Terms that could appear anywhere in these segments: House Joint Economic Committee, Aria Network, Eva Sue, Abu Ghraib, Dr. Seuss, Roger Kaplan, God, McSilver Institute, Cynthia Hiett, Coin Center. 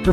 Her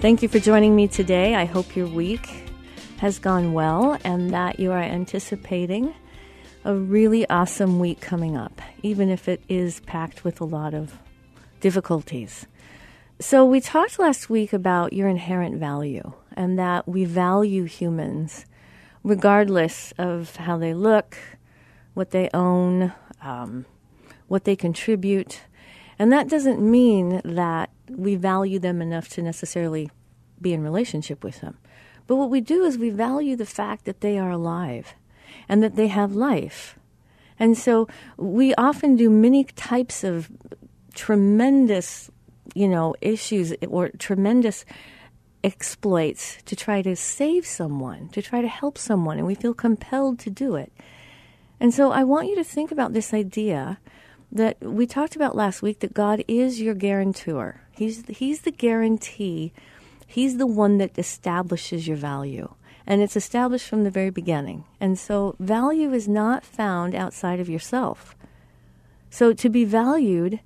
Thank you for joining me today. I hope your week has gone well and that you are anticipating a really awesome week coming up, even if it is packed with a lot of difficulties. So we talked last week about your inherent value and that we value humans regardless of how they look, what they own, what they contribute. And that doesn't mean that we value them enough to necessarily be in relationship with them. But what we do is we value the fact that they are alive and that they have life. And so we often do many types of tremendous, issues or tremendous exploits to try to save someone, to try to help someone, and we feel compelled to do it. And so I want you to think about this idea that we talked about last week, that God is your guarantor. He's the guarantee. He's the one that establishes your value. And it's established from the very beginning. And so value is not found outside of yourself. So to be valued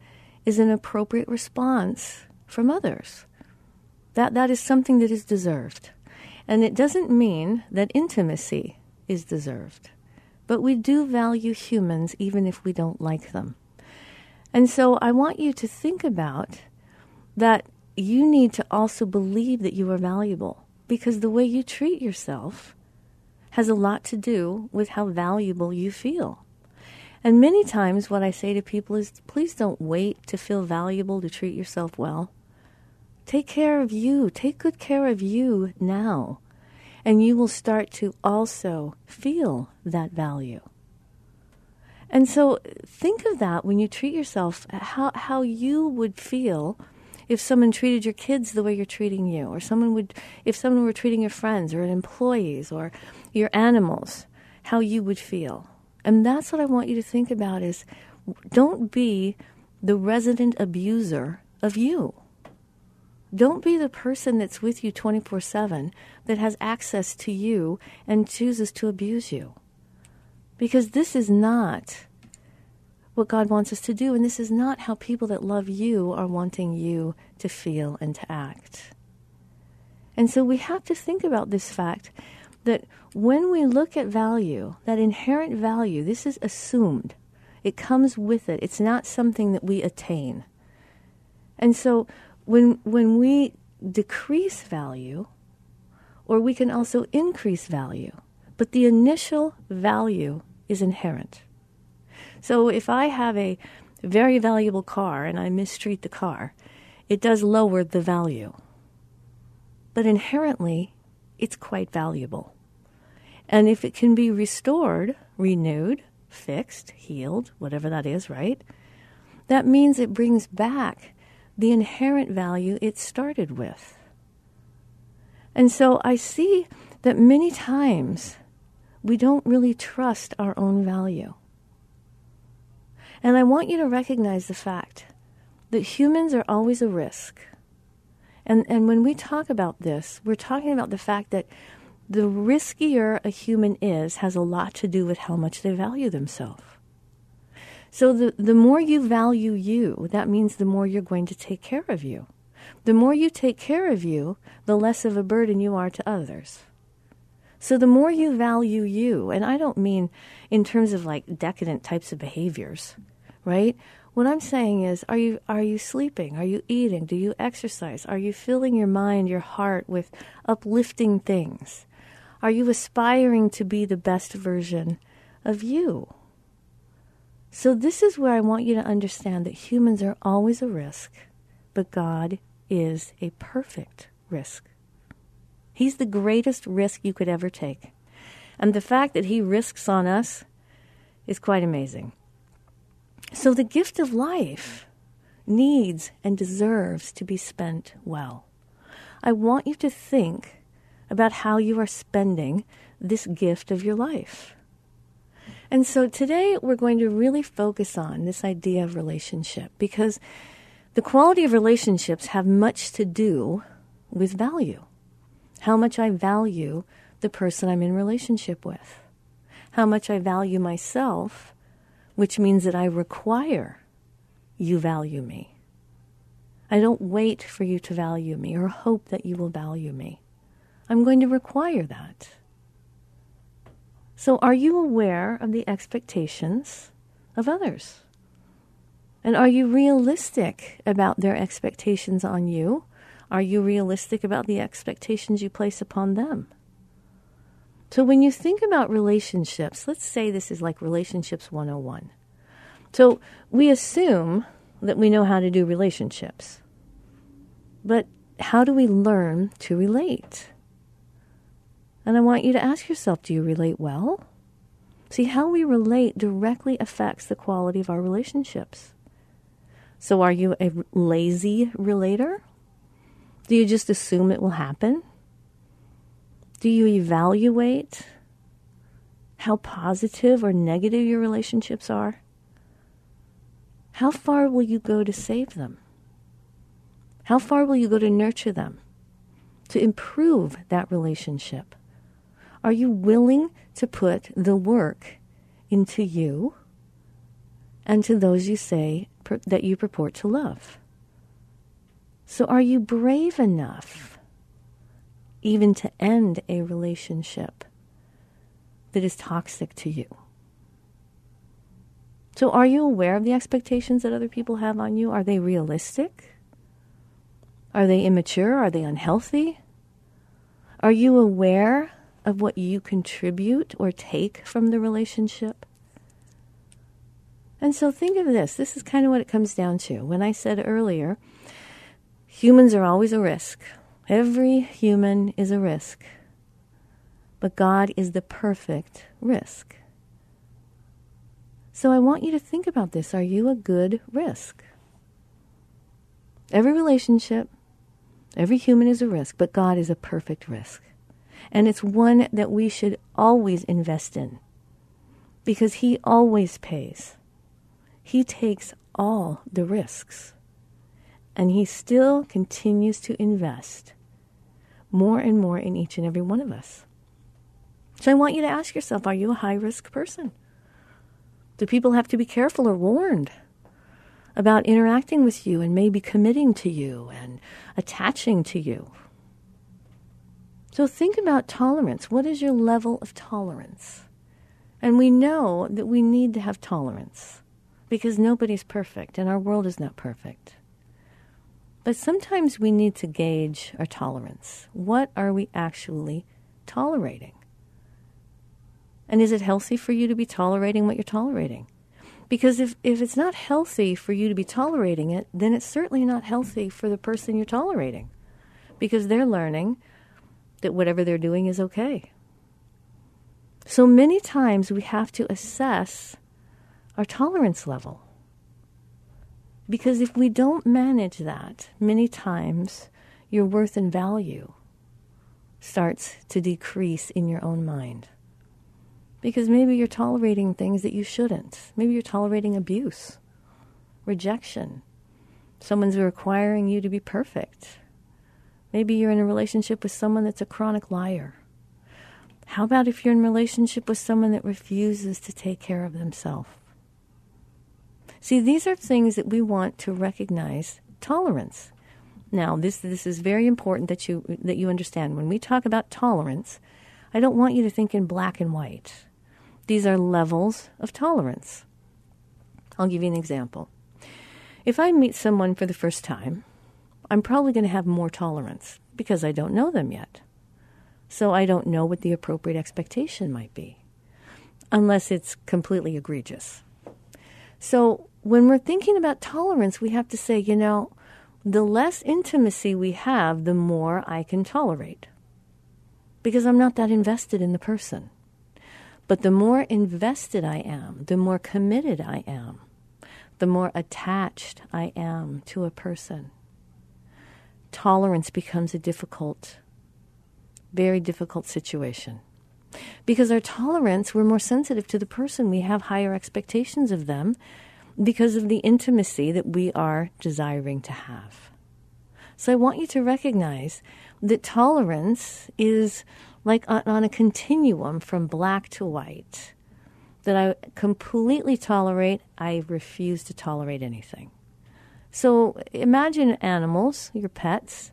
is an appropriate response from others. That is something that is deserved. And it doesn't mean that intimacy is deserved. But we do value humans even if we don't like them. And so I want you to think about that you need to also believe that you are valuable, because the way you treat yourself has a lot to do with how valuable you feel. And many times what I say to people is, please don't wait to feel valuable to treat yourself well. Take care of you. Take good care of you now. And you will start to also feel that value. And so think of that when you treat yourself, how you would feel if someone treated your kids the way you're treating you, or if someone were treating your friends or employees or your animals, how you would feel. And that's what I want you to think about is, don't be the resident abuser of you. Don't be the person that's with you 24/7 that has access to you and chooses to abuse you. Because this is not what God wants us to do, and this is not how people that love you are wanting you to feel and to act. And so we have to think about this fact that when we look at value, that inherent value, this is assumed. It comes with it. It's not something that we attain. And so when we decrease value, or we can also increase value, but the initial value is inherent. So if I have a very valuable car and I mistreat the car, it does lower the value. but inherently it's quite valuable. And if it can be restored, renewed, fixed, healed, whatever that is, right? That means it brings back the inherent value it started with. And so I see that many times we don't really trust our own value. And I want you to recognize the fact that humans are always a risk. And when we talk about this, we're talking about the fact that the riskier a human is has a lot to do with how much they value themselves. So the more you value you, that means the more you're going to take care of you. The more you take care of you, the less of a burden you are to others. So the more you value you, and I don't mean in terms of like decadent types of behaviors, right? What I'm saying is, are you sleeping? Are you eating? Do you exercise? Are you filling your mind, your heart with uplifting things? Are you aspiring to be the best version of you? So this is where I want you to understand that humans are always a risk, but God is a perfect risk. He's the greatest risk you could ever take. And the fact that he risks on us is quite amazing. So the gift of life needs and deserves to be spent well. I want you to think about how you are spending this gift of your life. And so today we're going to really focus on this idea of relationship, because the quality of relationships have much to do with value. How much I value the person I'm in relationship with. How much I value myself, which means that I require you value me. I don't wait for you to value me or hope that you will value me. I'm going to require that. So are you aware of the expectations of others? And are you realistic about their expectations on you? Are you realistic about the expectations you place upon them? So when you think about relationships, let's say this is like Relationships 101. So we assume that we know how to do relationships. But how do we learn to relate? And I want you to ask yourself, do you relate well? See, how we relate directly affects the quality of our relationships. So are you a lazy relator? Do you just assume it will happen? Do you evaluate how positive or negative your relationships are? How far will you go to save them? How far will you go to nurture them, to improve that relationship? Are you willing to put the work into you and to those you say that you purport to love? So are you brave enough even to end a relationship that is toxic to you? So are you aware of the expectations that other people have on you? Are they realistic? Are they immature? Are they unhealthy? Are you aware of what you contribute or take from the relationship? And so think of this. This is kind of what it comes down to. When I said earlier, humans are always a risk. Every human is a risk. But God is the perfect risk. So I want you to think about this. Are you a good risk? Every relationship, every human is a risk, but God is a perfect risk. And it's one that we should always invest in, because he always pays. He takes all the risks. And he still continues to invest more and more in each and every one of us. So I want you to ask yourself, are you a high-risk person? Do people have to be careful or warned about interacting with you and maybe committing to you and attaching to you? So think about tolerance. What is your level of tolerance? And we know that we need to have tolerance, because nobody's perfect and our world is not perfect. But sometimes we need to gauge our tolerance. What are we actually tolerating? And is it healthy for you to be tolerating what you're tolerating? Because if it's not healthy for you to be tolerating it, then it's certainly not healthy for the person you're tolerating. because they're learning that whatever they're doing is okay. So many times we have to assess our tolerance level, because if we don't manage that, many times your worth and value starts to decrease in your own mind. Because maybe you're tolerating things that you shouldn't. Maybe you're tolerating abuse, rejection. Someone's requiring you to be perfect. Maybe you're in a relationship with someone that's a chronic liar. How about if you're in a relationship with someone that refuses to take care of themselves? See, these are things that we want to recognize tolerance. Now, this is very important that you understand. When we talk about tolerance, I don't want you to think in black and white. These are levels of tolerance. I'll give you an example. If I meet someone for the first time, I'm probably going to have more tolerance because I don't know them yet. So I don't know what the appropriate expectation might be, unless it's completely egregious. So when we're thinking about tolerance, we have to say, you know, the less intimacy we have, the more I can tolerate, because I'm not that invested in the person. But the more invested I am, the more committed I am, the more attached I am to a person, tolerance becomes a difficult, very difficult situation. Because our tolerance, we're more sensitive to the person. We have higher expectations of them because of the intimacy that we are desiring to have. So I want you to recognize that tolerance is like on a continuum from black to white, that I completely tolerate, I refuse to tolerate anything. So imagine animals, your pets.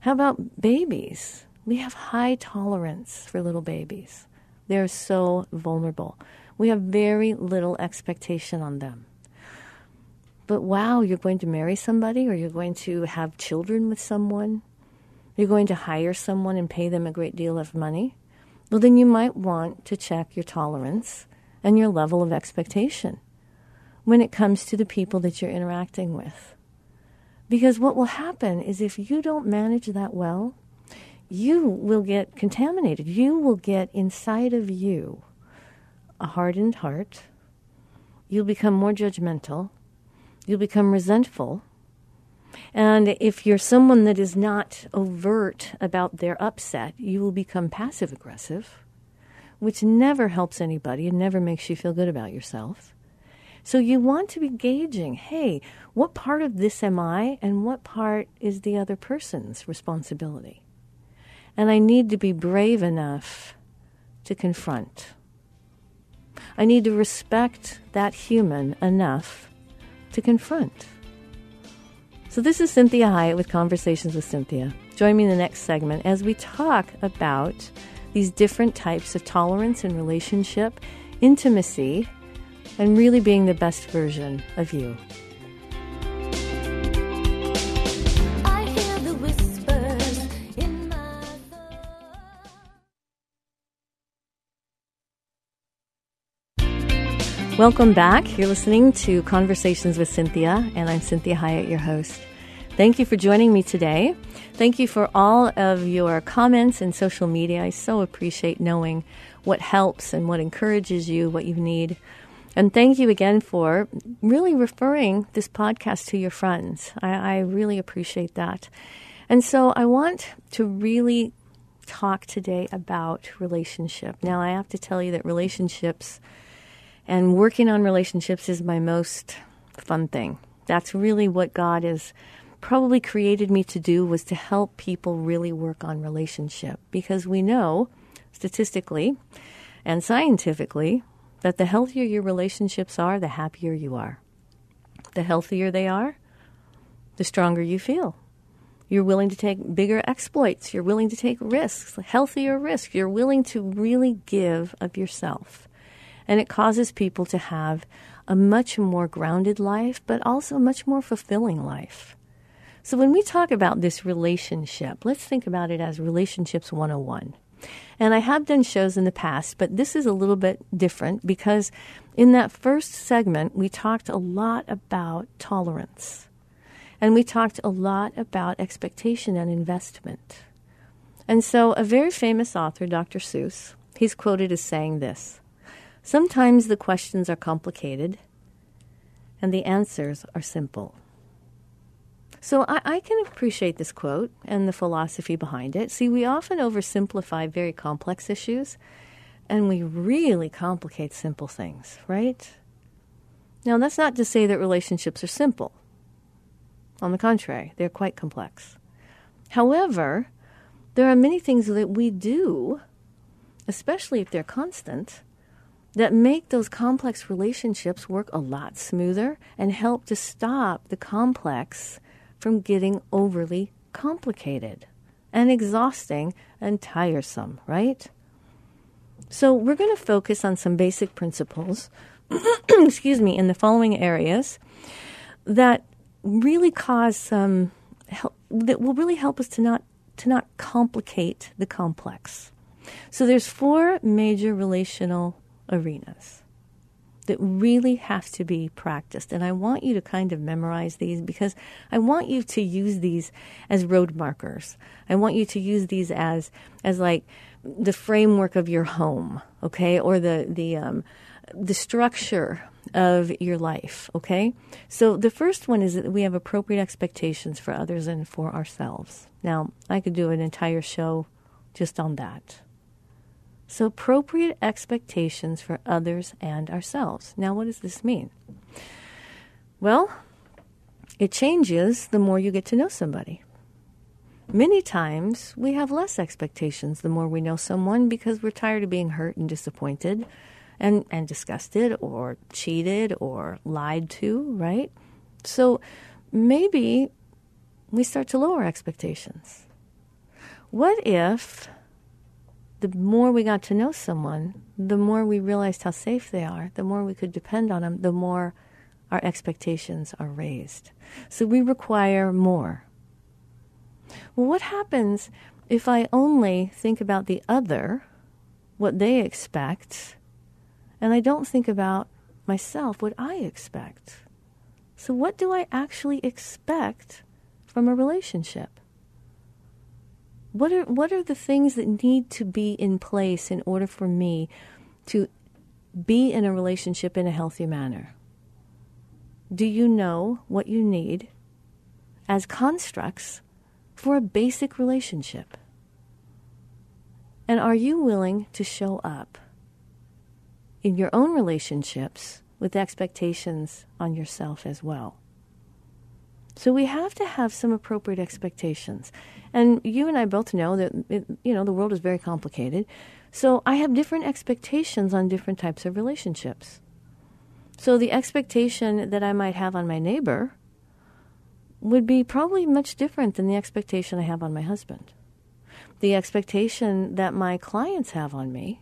How about babies? We have high tolerance for little babies. They're so vulnerable. We have very little expectation on them. But wow, you're going to marry somebody, or you're going to have children with someone. You're going to hire someone and pay them a great deal of money. Well, then you might want to check your tolerance and your level of expectation when it comes to the people that you're interacting with. Because what will happen is if you don't manage that well, you will get contaminated. You will get inside of you a hardened heart. You'll become more judgmental. You'll become resentful. And if you're someone that is not overt about their upset, you will become passive-aggressive, which never helps anybody and never makes you feel good about yourself. So you want to be gauging, hey, what part of this am I and what part is the other person's responsibility? And I need to be brave enough to confront. I need to respect that human enough to confront. So this is Cynthia Hiett with Conversations with Cynthia. Join me in the next segment as we talk about these different types of tolerance in relationship, intimacy, and really being the best version of you. Welcome back. You're listening to Conversations with Cynthia, and I'm Cynthia Hiett, your host. Thank you for joining me today. Thank you for all of your comments and social media. I so appreciate knowing what helps and what encourages you, what you need. And thank you again for really referring this podcast to your friends. I really appreciate that. And so I want to really talk today about relationship. Now, I have to tell you that relationships and working on relationships is my most fun thing. That's really what God has probably created me to do, was to help people really work on relationship. Because we know statistically and scientifically that the healthier your relationships are, the happier you are. The healthier they are, the stronger you feel. You're willing to take bigger exploits. You're willing to take risks, healthier risks. You're willing to really give of yourself. And it causes people to have a much more grounded life, but also a much more fulfilling life. So when we talk about this relationship, let's think about it as Relationships 101. And I have done shows in the past, but this is a little bit different because in that first segment, we talked a lot about tolerance. And we talked a lot about expectation and investment. And so a very famous author, Dr. Seuss, he's quoted as saying this: "Sometimes the questions are complicated and the answers are simple." So I can appreciate this quote and the philosophy behind it. See, we often oversimplify very complex issues, and we really complicate simple things, right? Now, that's not to say that relationships are simple. On the contrary, they're quite complex. However, there are many things that we do, especially if they're constant, that make those complex relationships work a lot smoother and help to stop the complex from getting overly complicated and exhausting and tiresome, right? So we're going to focus on some basic principles, in the following areas that really cause some help, that will really help us to not complicate the complex. So there's four major relational arenas that really have to be practiced. And I want you to kind of memorize these because I want you to use these as road markers. I want you to use these as like the framework of your home, okay? Or the structure of your life, okay? So the first one is that we have appropriate expectations for others and for ourselves. Now, I could do an entire show just on that. So appropriate expectations for others and ourselves. Now, what does this mean? Well, it changes the more you get to know somebody. Many times we have less expectations the more we know someone because we're tired of being hurt and disappointed and disgusted or cheated or lied to, right? So maybe we start to lower expectations. What if the more we got to know someone, the more we realized how safe they are, the more we could depend on them, the more our expectations are raised? So we require more. Well, what happens if I only think about the other, what they expect, and I don't think about myself, what I expect? So what do I actually expect from a relationship? What are the things that need to be in place in order for me to be in a relationship in a healthy manner? Do you know what you need as constructs for a basic relationship? And are you willing to show up in your own relationships with expectations on yourself as well? So we have to have some appropriate expectations. And you and I both know that, the world is very complicated. So I have different expectations on different types of relationships. So the expectation that I might have on my neighbor would be probably much different than the expectation I have on my husband. The expectation that my clients have on me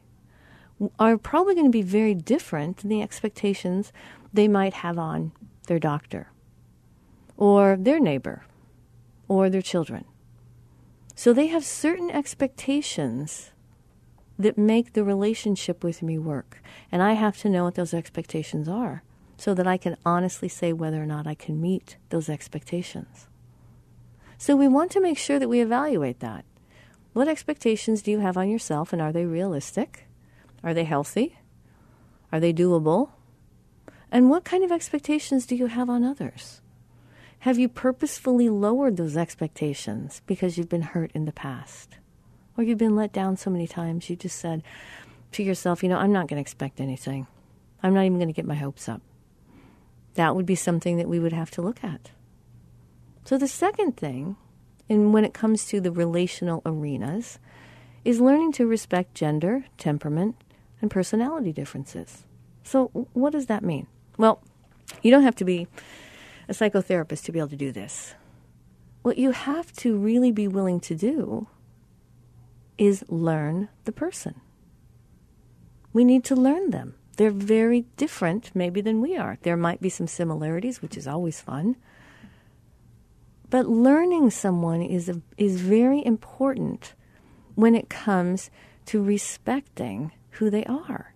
are probably going to be very different than the expectations they might have on their doctor, or their neighbor, or their children. So they have certain expectations that make the relationship with me work. And I have to know what those expectations are so that I can honestly say whether or not I can meet those expectations. So we want to make sure that we evaluate that. What expectations do you have on yourself, and are they realistic? Are they healthy? Are they doable? And what kind of expectations do you have on others? Have you purposefully lowered those expectations because you've been hurt in the past? Or you've been let down so many times you just said to yourself, I'm not going to expect anything. I'm not even going to get my hopes up. That would be something that we would have to look at. So the second thing, and when it comes to the relational arenas, is learning to respect gender, temperament, and personality differences. So what does that mean? Well, you don't have to be a psychotherapist to be able to do this. What you have to really be willing to do is learn the person. We need to learn them. They're very different maybe than we are. There might be some similarities, which is always fun. But learning someone is very important when it comes to respecting who they are.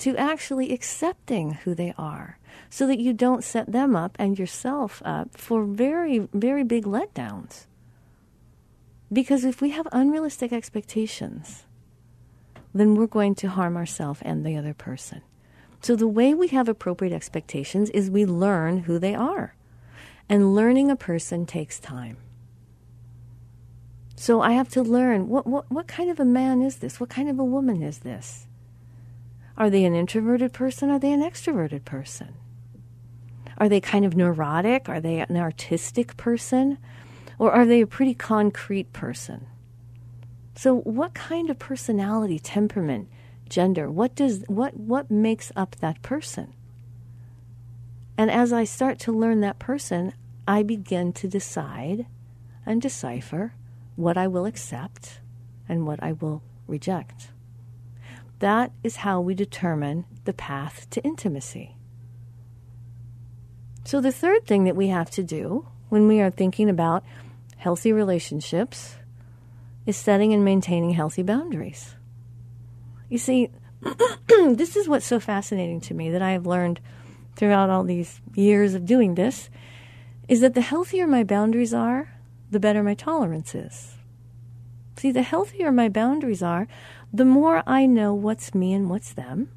to actually accepting who they are so that you don't set them up and yourself up for very, very big letdowns. Because if we have unrealistic expectations, then we're going to harm ourselves and the other person. So the way we have appropriate expectations is we learn who they are. And learning a person takes time. So I have to learn, what kind of a man is this? What kind of a woman is this? Are they an introverted person? Are they an extroverted person? Are they kind of neurotic? Are they an artistic person? Or are they a pretty concrete person? So what kind of personality, temperament, gender, what makes up that person? And as I start to learn that person, I begin to decide and decipher what I will accept and what I will reject. That is how we determine the path to intimacy. So the third thing that we have to do when we are thinking about healthy relationships is setting and maintaining healthy boundaries. You see, this is what's so fascinating to me that I have learned throughout all these years of doing this, is that the healthier my boundaries are, the better my tolerance is. See, the healthier my boundaries are, the more I know what's me and what's them,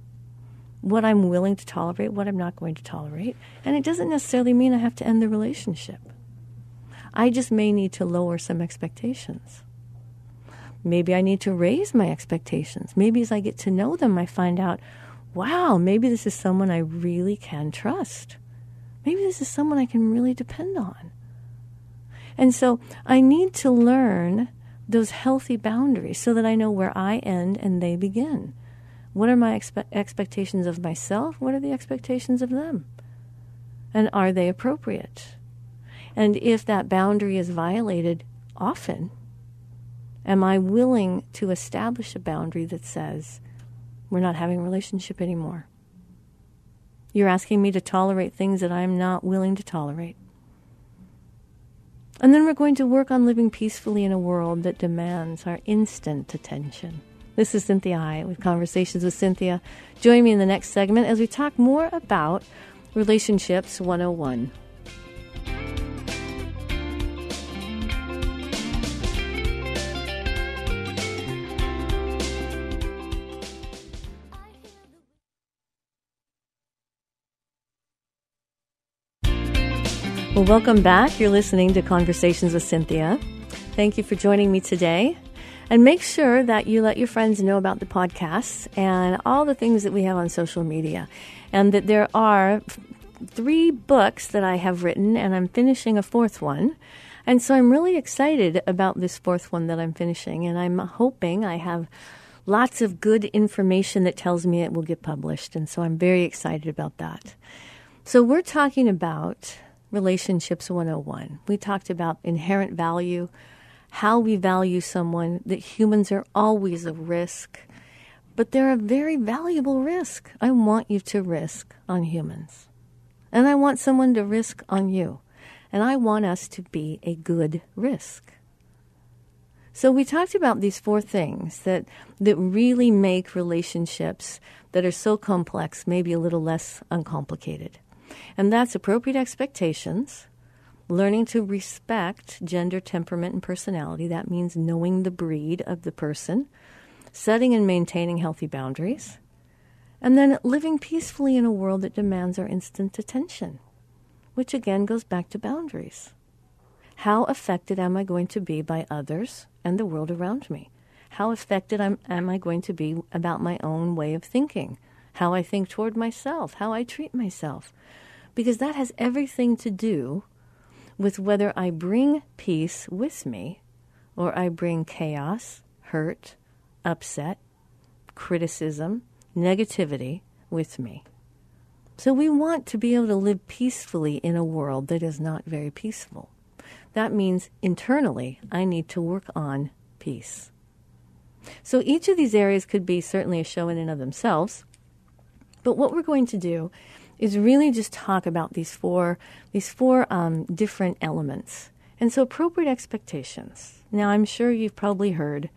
what I'm willing to tolerate, what I'm not going to tolerate, and it doesn't necessarily mean I have to end the relationship. I just may need to lower some expectations. Maybe I need to raise my expectations. Maybe as I get to know them, I find out, wow, maybe this is someone I really can trust. Maybe this is someone I can really depend on. And so I need to learn those healthy boundaries so that I know where I end and they begin. What are my expectations of myself? What are the expectations of them? And are they appropriate? And if that boundary is violated often, am I willing to establish a boundary that says, we're not having a relationship anymore? You're asking me to tolerate things that I'm not willing to tolerate. And then we're going to work on living peacefully in a world that demands our instant attention. This is Cynthia Hiett with Conversations with Cynthia. Join me in the next segment as we talk more about Relationships 101. Well, welcome back. You're listening to Conversations with Cynthia. Thank you for joining me today. And make sure that you let your friends know about the podcasts and all the things that we have on social media. And that there are 3 books that I have written, and I'm finishing a 4th one. And so I'm really excited about this 4th one that I'm finishing. And I'm hoping I have lots of good information that tells me it will get published. And so I'm very excited about that. So we're talking about Relationships 101. We talked about inherent value, how we value someone, that humans are always a risk, but they're a very valuable risk. I want you to risk on humans. And I want someone to risk on you. And I want us to be a good risk. So we talked about these 4 things that really make relationships that are so complex maybe a little less uncomplicated. And that's appropriate expectations, learning to respect gender, temperament, and personality. That means knowing the breed of the person, setting and maintaining healthy boundaries, and then living peacefully in a world that demands our instant attention, which again goes back to boundaries. How affected am I going to be by others and the world around me? How affected am I going to be about my own way of thinking? How I think toward myself, how I treat myself. Because that has everything to do with whether I bring peace with me or I bring chaos, hurt, upset, criticism, negativity with me. So we want to be able to live peacefully in a world that is not very peaceful. That means internally I need to work on peace. So each of these areas could be certainly a show in and of themselves. But what we're going to do is really just talk about these four different elements. And so appropriate expectations. Now, I'm sure you've probably heard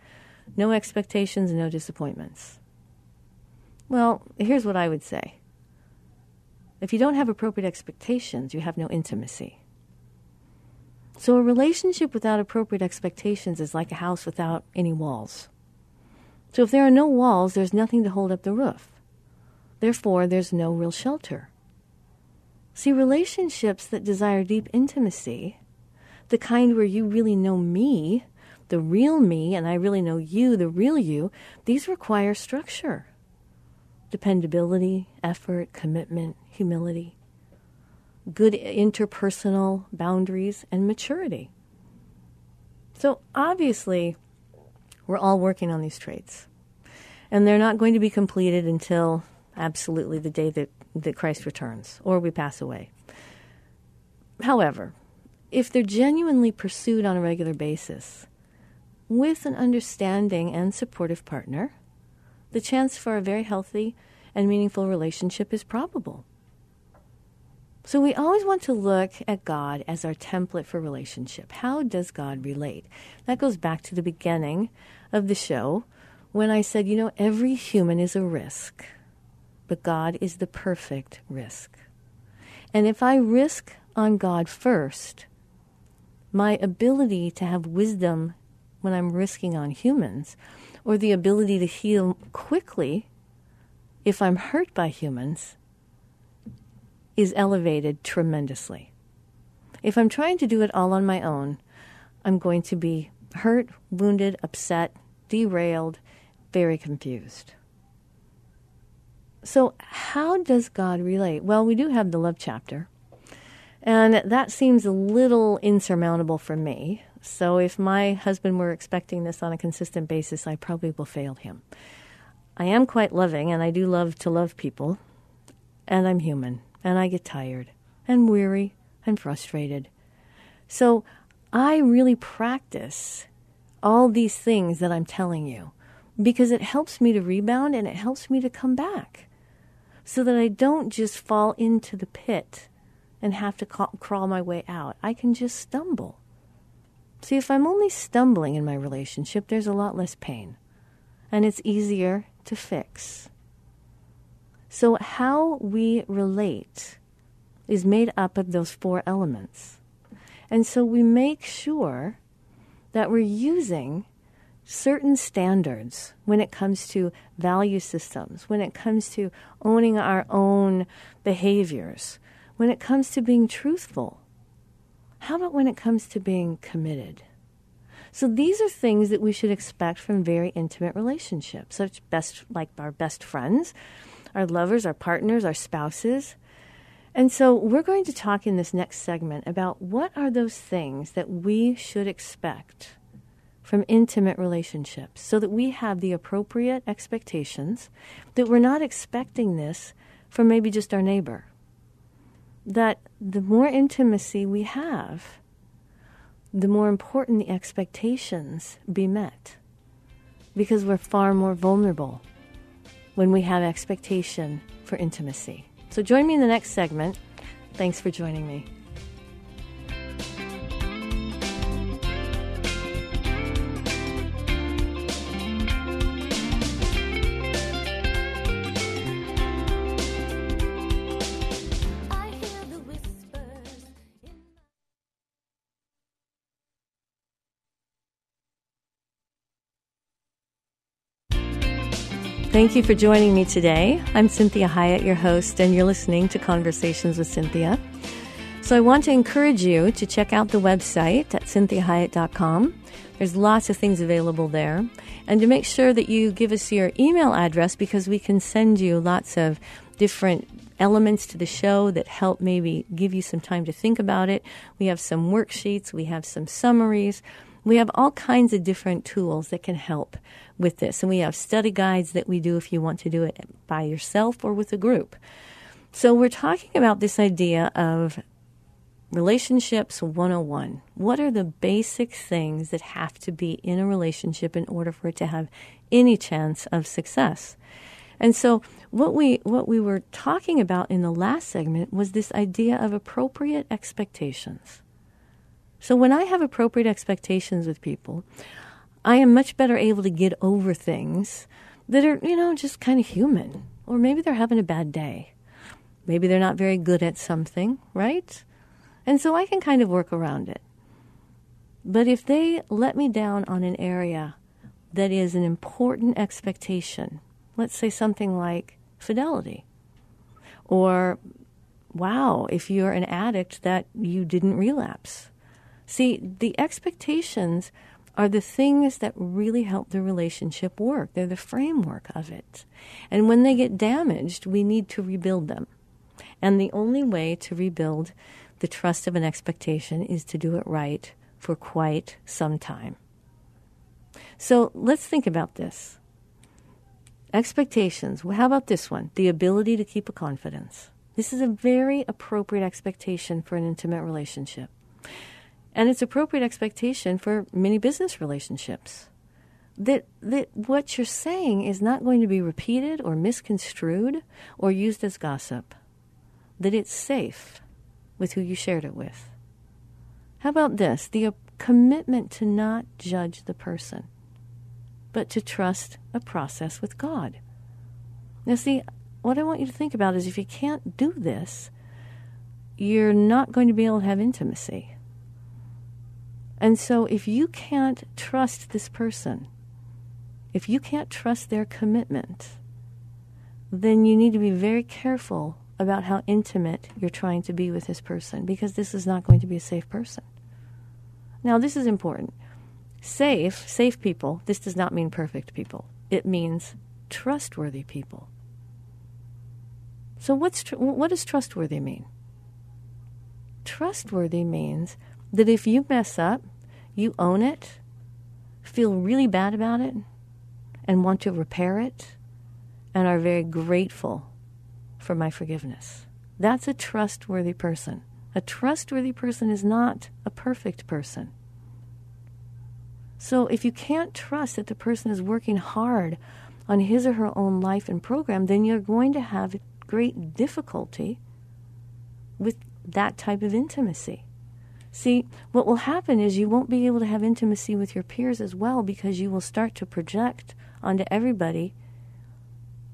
no expectations, no disappointments. Well, here's what I would say. If you don't have appropriate expectations, you have no intimacy. So a relationship without appropriate expectations is like a house without any walls. So if there are no walls, there's nothing to hold up the roof. Therefore, there's no real shelter. See, relationships that desire deep intimacy, the kind where you really know me, the real me, and I really know you, the real you, these require structure, dependability, effort, commitment, humility, good interpersonal boundaries, and maturity. So obviously, we're all working on these traits. And they're not going to be completed until absolutely the day that Christ returns or we pass away. However, if they're genuinely pursued on a regular basis, with an understanding and supportive partner, the chance for a very healthy and meaningful relationship is probable. So we always want to look at God as our template for relationship. How does God relate? That goes back to the beginning of the show when I said, every human is a risk, but God is the perfect risk. And if I risk on God first, my ability to have wisdom when I'm risking on humans, or the ability to heal quickly if I'm hurt by humans, is elevated tremendously. If I'm trying to do it all on my own, I'm going to be hurt, wounded, upset, derailed, very confused. So how does God relate? Well, we do have the love chapter, and that seems a little insurmountable for me. So if my husband were expecting this on a consistent basis, I probably will fail him. I am quite loving, and I do love to love people, and I'm human, and I get tired and weary and frustrated. So I really practice all these things that I'm telling you because it helps me to rebound and it helps me to come back so that I don't just fall into the pit and have to crawl my way out. I can just stumble. See, if I'm only stumbling in my relationship, there's a lot less pain, and it's easier to fix. So how we relate is made up of those four elements. And so we make sure that we're using certain standards when it comes to value systems, when it comes to owning our own behaviors, when it comes to being truthful. How about when it comes to being committed? So these are things that we should expect from very intimate relationships, like our best friends, our lovers, our partners, our spouses. And so we're going to talk in this next segment about what are those things that we should expect from intimate relationships so that we have the appropriate expectations, that we're not expecting this from maybe just our neighbor. That the more intimacy we have, the more important the expectations be met, because we're far more vulnerable when we have expectation for intimacy. So join me in the next segment. Thanks for joining me. Thank you for joining me today. I'm Cynthia Hiett, your host, and you're listening to Conversations with Cynthia. So I want to encourage you to check out the website at cynthiahiett.com. There's lots of things available there. And to make sure that you give us your email address, because we can send you lots of different elements to the show that help maybe give you some time to think about it. We have some worksheets. We have some summaries. We have all kinds of different tools that can help with this. And we have study guides that we do if you want to do it by yourself or with a group. So we're talking about this idea of relationships 101. What are the basic things that have to be in a relationship in order for it to have any chance of success? And so what we were talking about in the last segment was this idea of appropriate expectations. So when I have appropriate expectations with people, I am much better able to get over things that are, just kind of human. Or maybe they're having a bad day. Maybe they're not very good at something, right? And so I can kind of work around it. But if they let me down on an area that is an important expectation, let's say something like fidelity, or, wow, if you're an addict, that you didn't relapse. See, the expectations are the things that really help the relationship work. They're the framework of it. And when they get damaged, we need to rebuild them. And the only way to rebuild the trust of an expectation is to do it right for quite some time. So let's think about this. Expectations. Well, how about this one? The ability to keep a confidence. This is a very appropriate expectation for an intimate relationship. And it's appropriate expectation for many business relationships. That what you're saying is not going to be repeated or misconstrued or used as gossip. That it's safe with who you shared it with. How about this? The commitment to not judge the person, but to trust a process with God. Now, see, what I want you to think about is if you can't do this, you're not going to be able to have intimacy. And so if you can't trust this person, if you can't trust their commitment, then you need to be very careful about how intimate you're trying to be with this person, because this is not going to be a safe person. Now, this is important. Safe people, this does not mean perfect people. It means trustworthy people. So what does trustworthy mean? Trustworthy means that if you mess up, you own it, feel really bad about it, and want to repair it, and are very grateful for my forgiveness. That's a trustworthy person. A trustworthy person is not a perfect person. So if you can't trust that the person is working hard on his or her own life and program, then you're going to have great difficulty with that type of intimacy. See, what will happen is you won't be able to have intimacy with your peers as well, because you will start to project onto everybody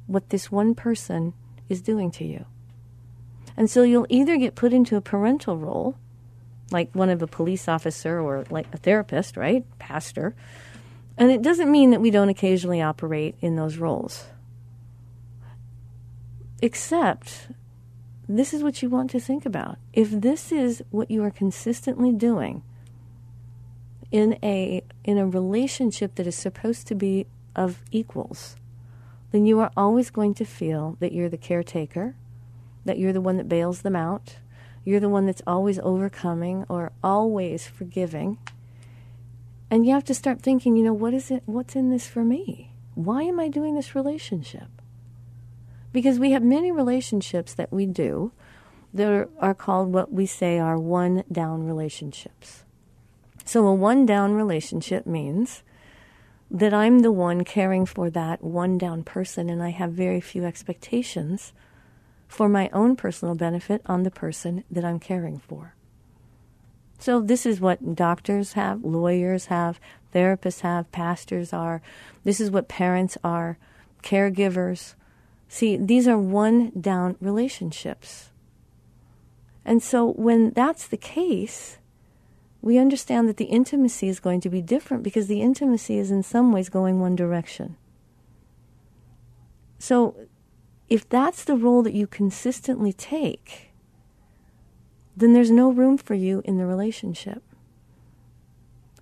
what this one person is doing to you. And so you'll either get put into a parental role, like one of a police officer or like a therapist, right? Pastor. And it doesn't mean that we don't occasionally operate in those roles. Except this is what you want to think about. If this is what you are consistently doing in a relationship that is supposed to be of equals, then you are always going to feel that you're the caretaker, that you're the one that bails them out, you're the one that's always overcoming or always forgiving. And you have to start thinking, what is it? What's in this for me? Why am I doing this relationship? Because we have many relationships that we do that are called what we say are one-down relationships. So a one-down relationship means that I'm the one caring for that one-down person, and I have very few expectations for my own personal benefit on the person that I'm caring for. So this is what doctors have, lawyers have, therapists have, pastors are. This is what parents are, caregivers. See, these are one-down relationships. And so when that's the case, we understand that the intimacy is going to be different, because the intimacy is in some ways going one direction. So if that's the role that you consistently take, then there's no room for you in the relationship.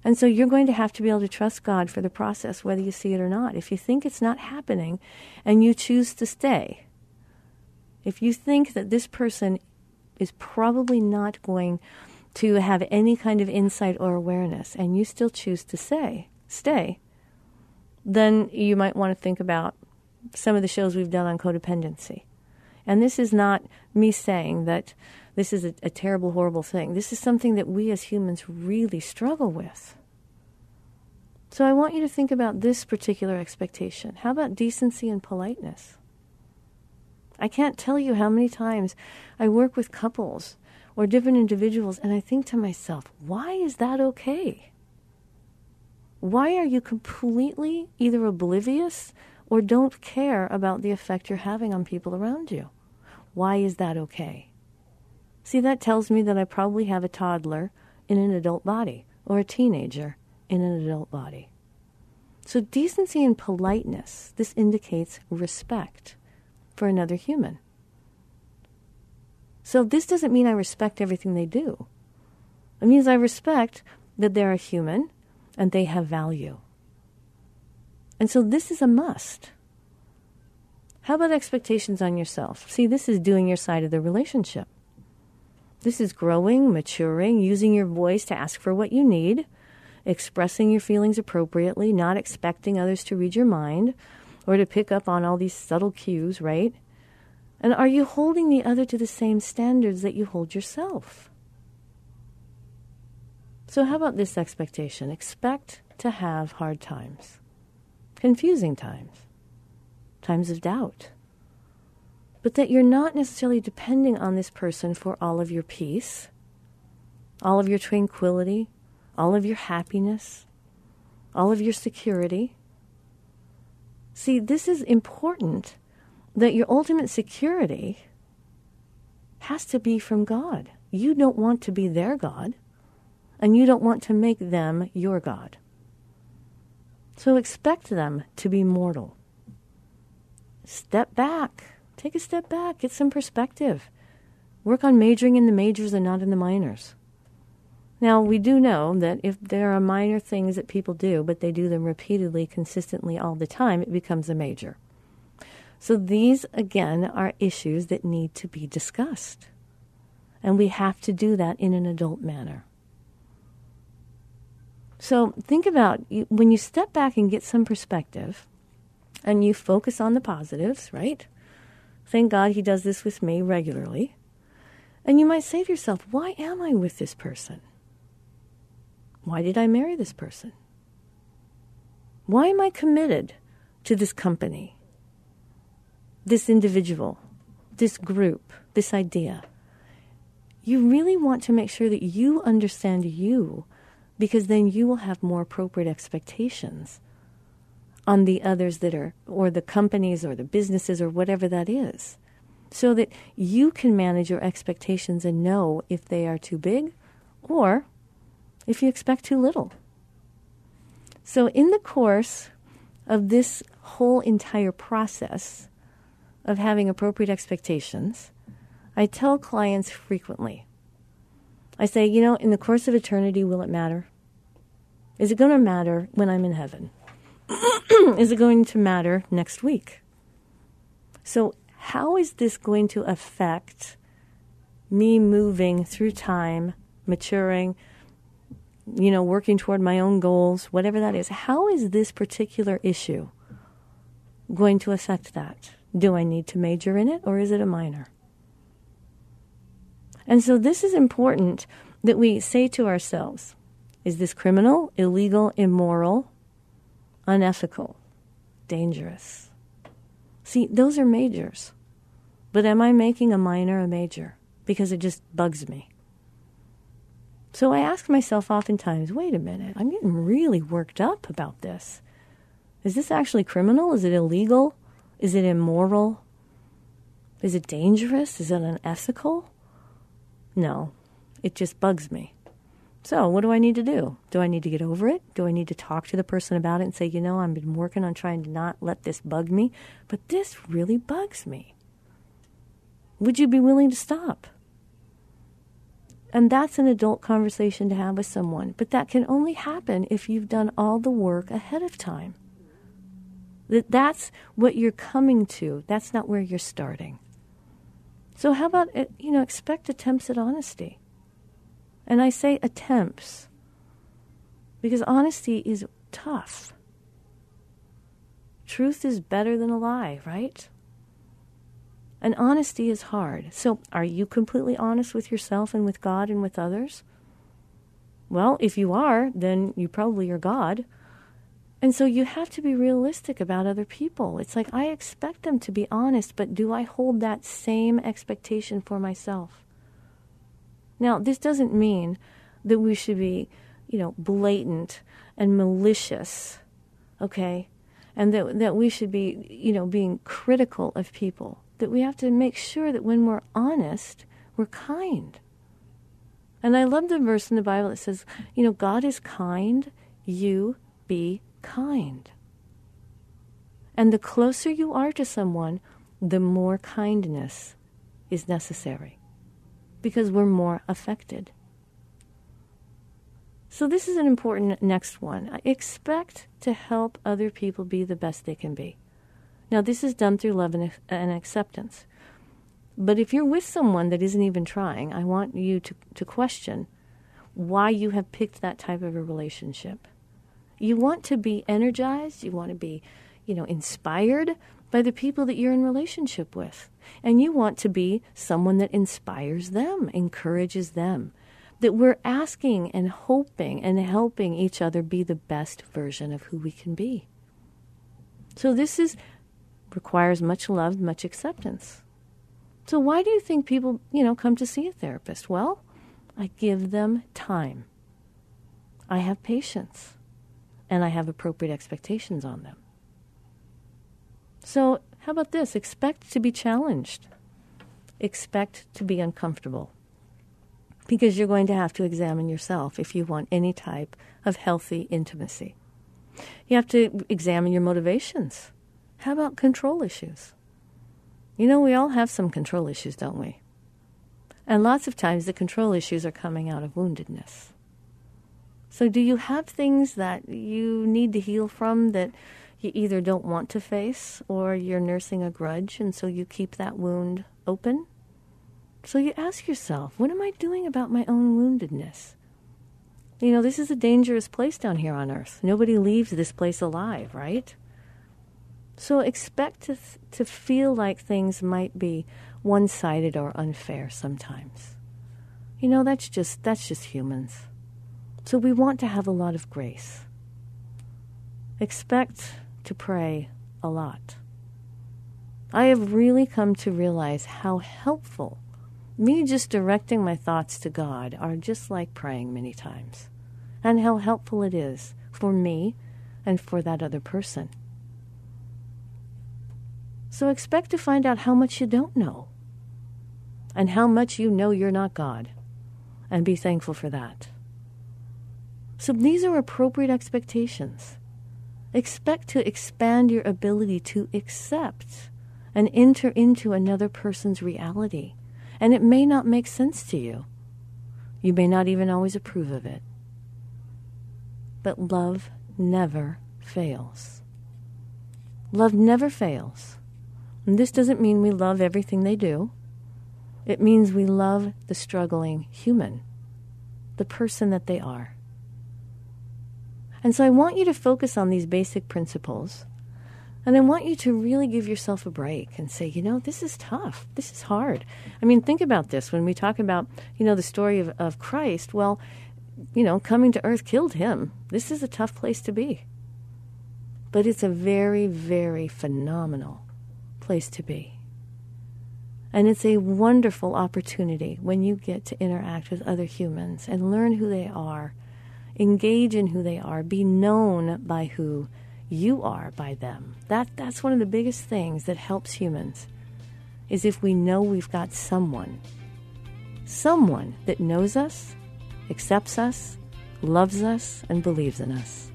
And so you're going to be able to trust God for the process, whether you see it or not. If you think it's not happening and you choose to stay, if you think that this person is probably not going to have any kind of insight or awareness and you still choose to stay, then you might want to think about some of the shows we've done on codependency. And this is not me saying that this is a terrible, horrible thing. This is something that we as humans really struggle with. So I want you to think about this particular expectation. How about decency and politeness? I can't tell you how many times I work with couples or different individuals, and I think to myself, why is that okay? Why are you completely either oblivious or don't care about the effect you're having on people around you. Why is that okay? See, that tells me that I probably have a toddler in an adult body or a teenager in an adult body. So decency and politeness, this indicates respect for another human. So this doesn't mean I respect everything they do. It means I respect that they're a human and they have value. And so this is a must. How about expectations on yourself? See, this is doing your side of the relationship. This is growing, maturing, using your voice to ask for what you need, expressing your feelings appropriately, not expecting others to read your mind or to pick up on all these subtle cues, right? And are you holding the other to the same standards that you hold yourself? So how about this expectation? Expect to have hard times, confusing times, times of doubt, but that you're not necessarily depending on this person for all of your peace, all of your tranquility, all of your happiness, all of your security. See, this is important, that your ultimate security has to be from God. You don't want to be their God, and you don't want to make them your God. So expect them to be mortal. Step back. Take a step back. Get some perspective. Work on majoring in the majors and not in the minors. Now, we do know that if there are minor things that people do, but they do them repeatedly, consistently, all the time, it becomes a major. So these, again, are issues that need to be discussed. And we have to do that in an adult manner. So think about, when you step back and get some perspective, and you focus on the positives, right? Thank God he does this with me regularly. And you might say to yourself, why am I with this person? Why did I marry this person? Why am I committed to this company, this individual, this group, this idea? You really want to make sure that you understand you, because then you will have more appropriate expectations on the others that are, or the companies or the businesses or whatever that is, so that you can manage your expectations and know if they are too big or if you expect too little. So in the course of this whole entire process of having appropriate expectations, I tell clients frequently, I say, you know, in the course of eternity, will it matter? Is it going to matter when I'm in heaven? Is it going to matter next week? So how is this going to affect me moving through time, maturing, you know, working toward my own goals, whatever that is? How is this particular issue going to affect that? Do I need to major in it, or is it a minor? And so this is important, that we say to ourselves, is this criminal, illegal, immoral, unethical, dangerous? See, those are majors. But am I making a minor a major? Because it just bugs me. So I ask myself oftentimes, wait a minute, I'm getting really worked up about this. Is this actually criminal? Is it illegal? Is it immoral? Is it dangerous? Is it unethical? No, it just bugs me. So what do I need to do? Do I need to get over it? Do I need to talk to the person about it and say, you know, I've been working on trying to not let this bug me, but this really bugs me. Would you be willing to stop? And that's an adult conversation to have with someone. But that can only happen if you've done all the work ahead of time. That's what you're coming to. That's not where you're starting. So how about, you know, expect attempts at honesty. And I say attempts because honesty is tough. Truth is better than a lie, right? And honesty is hard. So are you completely honest with yourself and with God and with others? Well, if you are, then you probably are God. And so you have to be realistic about other people. It's like, I expect them to be honest, but do I hold that same expectation for myself? Now, this doesn't mean that we should be, you know, blatant and malicious, okay? and that we should be, being critical of people, that we have to make sure that when we're honest, we're kind. And I love the verse in the Bible that says, God is kind, you be kind. And the closer you are to someone, the more kindness is necessary because we're more affected. So this is an important next one. I expect to help other people be the best they can be. Now, this is done through love and acceptance. But if you're with someone that isn't even trying, I want you to question why you have picked that type of a relationship. You want to be energized. You want to be, inspired by the people that you're in relationship with. And you want to be someone that inspires them, encourages them, that we're asking and hoping and helping each other be the best version of who we can be. So this requires much love, much acceptance. So why do you think people, come to see a therapist? Well, I give them time. I have patience. And I have appropriate expectations on them. So how about this? Expect to be challenged. Expect to be uncomfortable. Because you're going to have to examine yourself if you want any type of healthy intimacy. You have to examine your motivations. How about control issues? We all have some control issues, don't we? And lots of times the control issues are coming out of woundedness. So do you have things that you need to heal from that you either don't want to face or you're nursing a grudge and so you keep that wound open? So you ask yourself, what am I doing about my own woundedness? This is a dangerous place down here on earth. Nobody leaves this place alive, right? So expect to feel like things might be one-sided or unfair sometimes. That's just humans. So we want to have a lot of grace. Expect to pray a lot. I have really come to realize how helpful me just directing my thoughts to God are just like praying many times, and how helpful it is for me and for that other person. So expect to find out how much you don't know and how much you know you're not God, and be thankful for that. So these are appropriate expectations. Expect to expand your ability to accept and enter into another person's reality. And it may not make sense to you. You may not even always approve of it. But love never fails. Love never fails. And this doesn't mean we love everything they do. It means we love the struggling human, the person that they are. And so I want you to focus on these basic principles. And I want you to really give yourself a break and say, this is tough. This is hard. I mean, think about this. When we talk about, the story of Christ, well, coming to earth killed him. This is a tough place to be. But it's a very, very phenomenal place to be. And it's a wonderful opportunity when you get to interact with other humans and learn who they are, engage in who they are, be known by who you are by them. That's one of the biggest things that helps humans, is if we know we've got someone that knows us, accepts us, loves us, and believes in us.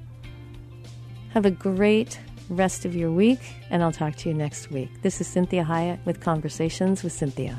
Have a great rest of your week, and I'll talk to you next week. This is Cynthia Hiett with Conversations with Cynthia.